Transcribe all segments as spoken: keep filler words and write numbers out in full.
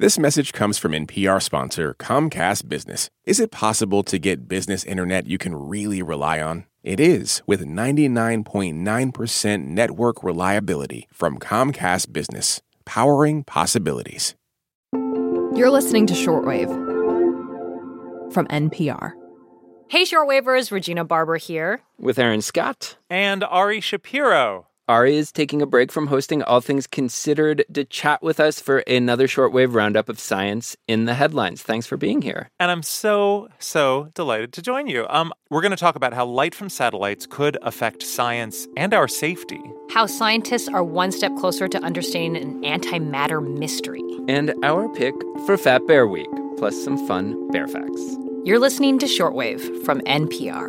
This message comes from N P R sponsor Comcast Business. Is it possible to get business internet you can really rely on? It is, with ninety-nine point nine percent network reliability from Comcast Business, powering possibilities. You're listening to Shortwave from N P R. Hey, Shortwavers, Regina Barber here. With Aaron Scott. And Ari Shapiro. Ari is taking a break from hosting All Things Considered to chat with us for another shortwave roundup of science in the headlines. Thanks for being here. And I'm so, so delighted to join you. Um, we're going to talk about how light from satellites could affect science and our safety. How scientists are one step closer to understanding an antimatter mystery. And our pick for Fat Bear Week, plus some fun bear facts. You're listening to Shortwave from N P R.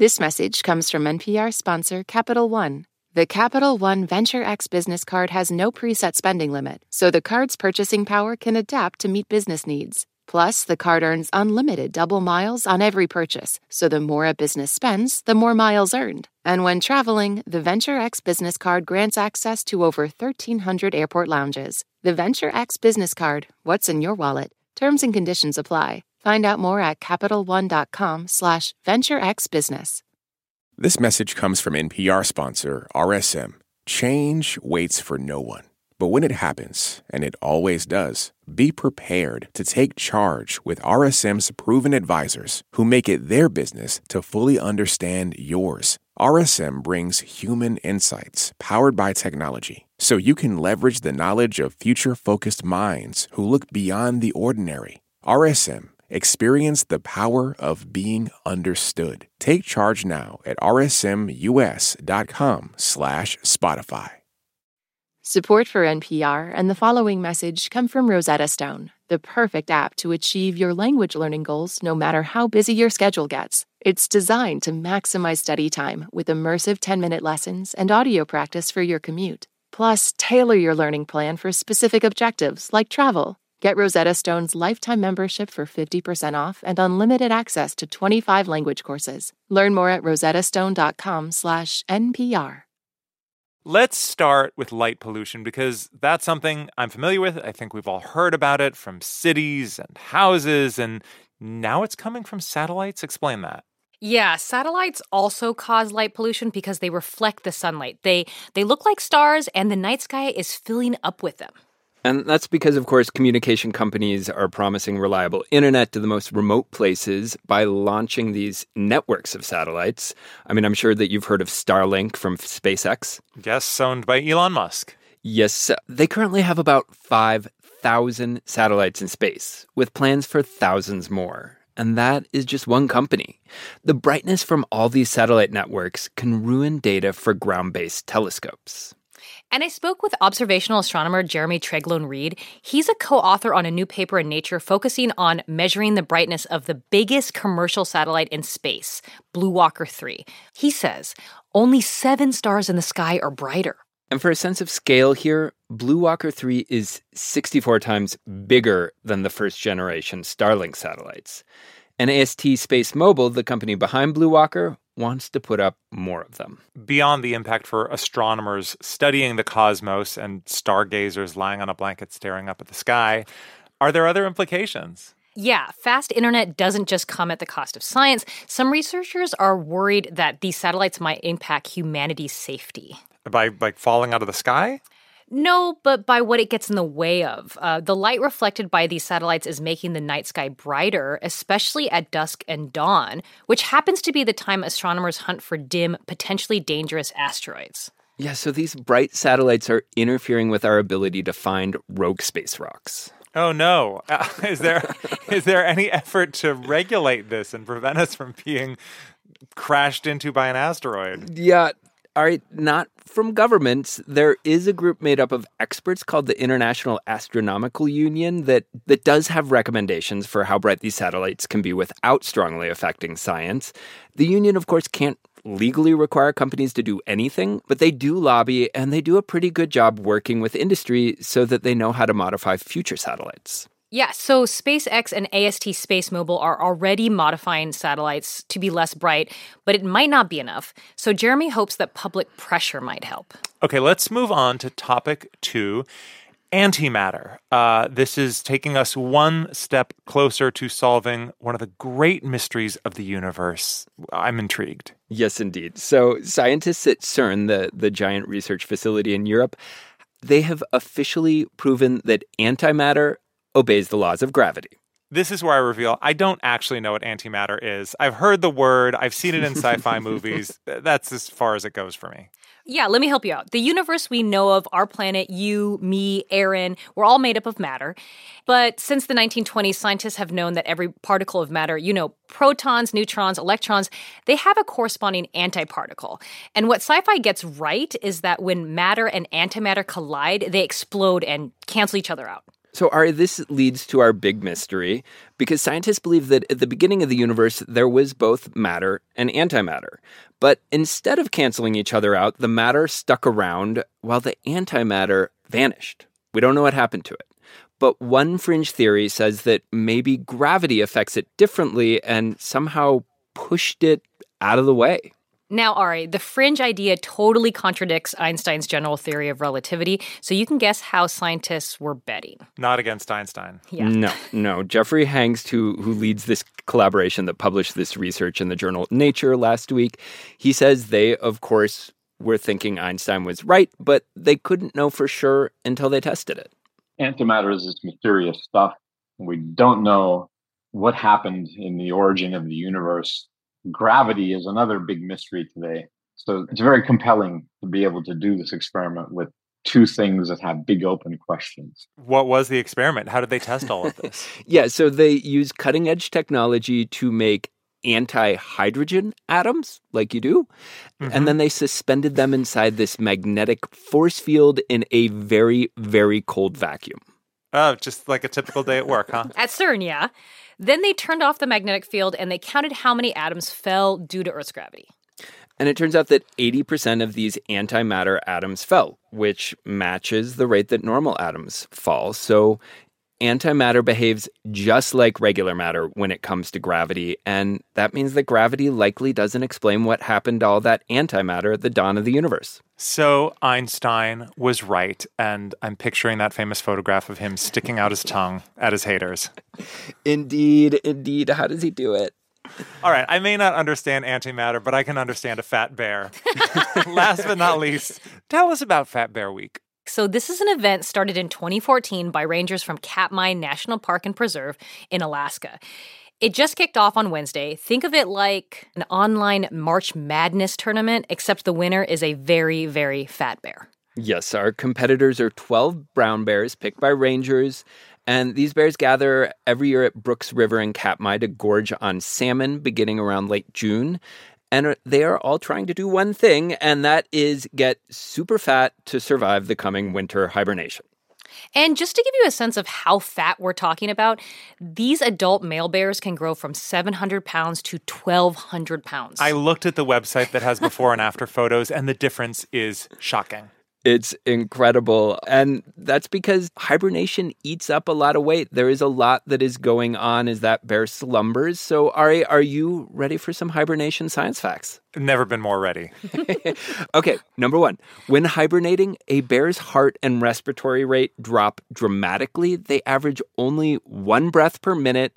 This message comes from N P R sponsor Capital One. The Capital One Venture X Business Card has no preset spending limit, so the card's purchasing power can adapt to meet business needs. Plus, the card earns unlimited double miles on every purchase, so the more a business spends, the more miles earned. And when traveling, the Venture X Business Card grants access to over thirteen hundred airport lounges. The Venture X Business Card, what's in your wallet? Terms and conditions apply. Find out more at CapitalOne.com slash VentureXBusiness. This message comes from N P R sponsor R S M. Change waits for no one. But when it happens, and it always does, be prepared to take charge with R S M's proven advisors who make it their business to fully understand yours. R S M brings human insights powered by technology, so you can leverage the knowledge of future-focused minds who look beyond the ordinary. R S M. Experience the power of being understood. Take charge now at rsmus.com slash Spotify. Support for N P R and the following message come from Rosetta Stone, the perfect app to achieve your language learning goals no matter how busy your schedule gets. It's designed to maximize study time with immersive ten-minute lessons and audio practice for your commute. Plus, tailor your learning plan for specific objectives like travel. Get Rosetta Stone's lifetime membership for fifty percent off and unlimited access to twenty-five language courses. Learn more at rosettastone.com slash NPR. Let's start with light pollution, because that's something I'm familiar with. I think we've all heard about it from cities and houses, and now it's coming from satellites. Explain that. Yeah, satellites also cause light pollution because they reflect the sunlight. They, they look like stars, and the night sky is filling up with them. And that's because, of course, communication companies are promising reliable internet to the most remote places by launching these networks of satellites. I mean, I'm sure that you've heard of Starlink from SpaceX. Yes, owned by Elon Musk. Yes. They currently have about five thousand satellites in space, with plans for thousands more. And that is just one company. The brightness from all these satellite networks can ruin data for ground-based telescopes. And I spoke with observational astronomer Jeremy Treglone-Reed. He's a co-author on a new paper in Nature focusing on measuring the brightness of the biggest commercial satellite in space, Blue Walker three. He says only seven stars in the sky are brighter. And for a sense of scale here, Blue Walker three is sixty-four times bigger than the first-generation Starlink satellites. And A S T SpaceMobile, the company behind Blue Walker, wants to put up more of them. Beyond the impact for astronomers studying the cosmos and stargazers lying on a blanket staring up at the sky, are there other implications? Yeah, fast internet doesn't just come at the cost of science. Some researchers are worried that these satellites might impact humanity's safety. By, like, falling out of the sky? No, but by what it gets in the way of. Uh, the light reflected by these satellites is making the night sky brighter, especially at dusk and dawn, which happens to be the time astronomers hunt for dim, potentially dangerous asteroids. Yeah, so these bright satellites are interfering with our ability to find rogue space rocks. Oh, no. Uh, is there is there any effort to regulate this and prevent us from being crashed into by an asteroid? Yeah. are not from governments. There is a group made up of experts called the International Astronomical Union that, that does have recommendations for how bright these satellites can be without strongly affecting science. The union, of course, can't legally require companies to do anything, but they do lobby, and they do a pretty good job working with industry so that they know how to modify future satellites. Yeah, so SpaceX and A S T SpaceMobile are already modifying satellites to be less bright, but it might not be enough. So Jeremy hopes that public pressure might help. Okay, let's move on to topic two, antimatter. Uh, this is taking us one step closer to solving one of the great mysteries of the universe. I'm intrigued. Yes, indeed. So scientists at CERN, the, the giant research facility in Europe, they have officially proven that antimatter obeys the laws of gravity. This is where I reveal I don't actually know what antimatter is. I've heard the word. I've seen it in sci-fi movies. That's as far as it goes for me. Yeah, let me help you out. The universe we know of, our planet, you, me, Aaron, we're all made up of matter. But since the nineteen twenties, scientists have known that every particle of matter, you know, protons, neutrons, electrons, they have a corresponding antiparticle. And what sci-fi gets right is that when matter and antimatter collide, they explode and cancel each other out. So, Ari, this leads to our big mystery, because scientists believe that at the beginning of the universe, there was both matter and antimatter. But instead of canceling each other out, the matter stuck around while the antimatter vanished. We don't know what happened to it. But one fringe theory says that maybe gravity affects it differently and somehow pushed it out of the way. Now, Ari, the fringe idea totally contradicts Einstein's general theory of relativity, so you can guess how scientists were betting. Not against Einstein. Yeah. No, no. Jeffrey Hangst, who, who leads this collaboration that published this research in the journal Nature last week, he says they, of course, were thinking Einstein was right, but they couldn't know for sure until they tested it. Antimatter is this mysterious stuff. We don't know what happened in the origin of the universe. Gravity is another big mystery today. So it's very compelling to be able to do this experiment with two things that have big open questions. What was the experiment? How did they test all of this? Yeah, so they use cutting-edge technology to make anti-hydrogen atoms, like you do, mm-hmm. and then they suspended them inside this magnetic force field in a very, very cold vacuum. Oh, just like a typical day at work, huh? At CERN, yeah. Then they turned off the magnetic field and they counted how many atoms fell due to Earth's gravity. And it turns out that eighty percent of these antimatter atoms fell, which matches the rate that normal atoms fall. So antimatter behaves just like regular matter when it comes to gravity. And that means that gravity likely doesn't explain what happened to all that antimatter at the dawn of the universe. So Einstein was right, and I'm picturing that famous photograph of him sticking out his tongue at his haters. Indeed, indeed. How does he do it? All right, I may not understand antimatter, but I can understand a fat bear. Last but not least, tell us about Fat Bear Week. So this is an event started in twenty fourteen by rangers from Katmai National Park and Preserve in Alaska. It just kicked off on Wednesday. Think of it like an online March Madness tournament, except the winner is a very, very fat bear. Yes, our competitors are twelve brown bears picked by rangers, and these bears gather every year at Brooks River in Katmai to gorge on salmon beginning around late June. And they are all trying to do one thing, and that is get super fat to survive the coming winter hibernation. And just to give you a sense of how fat we're talking about, these adult male bears can grow from seven hundred pounds to twelve hundred pounds. I looked at the website that has before and after photos, and the difference is shocking. It's incredible. And that's because hibernation eats up a lot of weight. There is a lot that is going on as that bear slumbers. So, Ari, are you ready for some hibernation science facts? Never been more ready. Okay, number one. When hibernating, a bear's heart and respiratory rate drop dramatically. They average only one breath per minute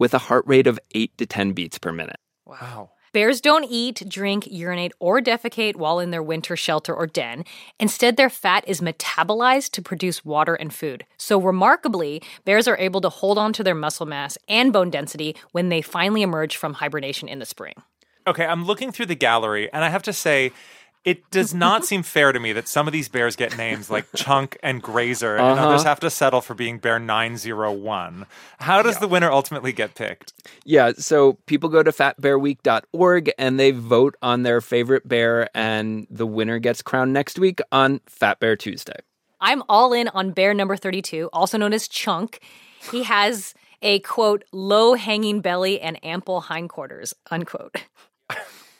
with a heart rate of eight to ten beats per minute. Wow. Bears don't eat, drink, urinate, or defecate while in their winter shelter or den. Instead, their fat is metabolized to produce water and food. So remarkably, bears are able to hold on to their muscle mass and bone density when they finally emerge from hibernation in the spring. Okay, I'm looking through the gallery, and I have to say, It does not seem fair to me that some of these bears get names like Chunk and Grazer, uh-huh. and others have to settle for being bear nine oh one. How does yeah. the winner ultimately get picked? Yeah, so people go to fat bear week dot org and they vote on their favorite bear, and the winner gets crowned next week on Fat Bear Tuesday. I'm all in on bear number thirty-two, also known as Chunk. He has a, quote, low-hanging belly and ample hindquarters, unquote.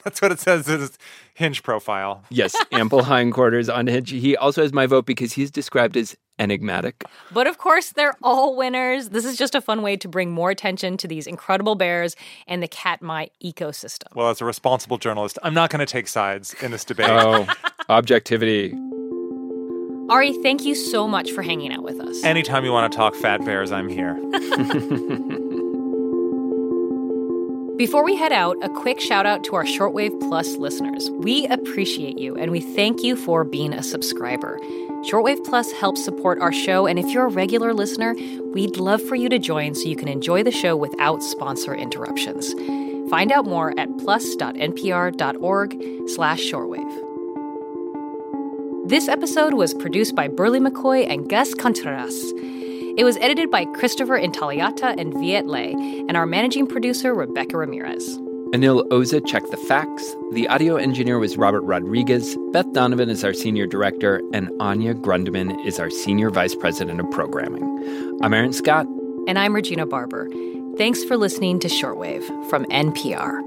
That's what it says in his Hinge profile. Yes, ample hindquarters on Hinge. He also has my vote because he's described as enigmatic. But of course, they're all winners. This is just a fun way to bring more attention to these incredible bears and the Katmai ecosystem. Well, as a responsible journalist, I'm not going to take sides in this debate. Oh, objectivity. Ari, thank you so much for hanging out with us. Anytime you want to talk fat bears, I'm here. Before we head out, a quick shout out to our Shortwave Plus listeners. We appreciate you, and we thank you for being a subscriber. Shortwave Plus helps support our show, and if you're a regular listener, we'd love for you to join so you can enjoy the show without sponsor interruptions. Find out more at plus dot n p r dot org slash shortwave. This episode was produced by Burley McCoy and Gus Contreras. It was edited by Christopher Intagliata and Viet Le, and our managing producer, Rebecca Ramirez. Anil Oza checked the facts. The audio engineer was Robert Rodriguez. Beth Donovan is our senior director, and Anya Grundman is our senior vice president of programming. I'm Aaron Scott. And I'm Regina Barber. Thanks for listening to Shortwave from N P R.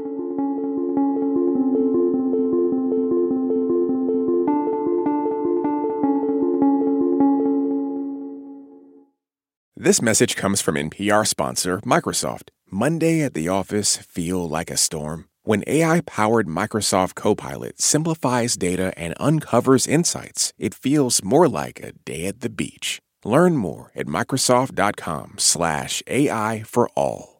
This message comes from N P R sponsor, Microsoft. Monday at the office, feel like a storm. When A I-powered Microsoft Copilot simplifies data and uncovers insights, it feels more like a day at the beach. Learn more at Microsoft dot com slash A I for all.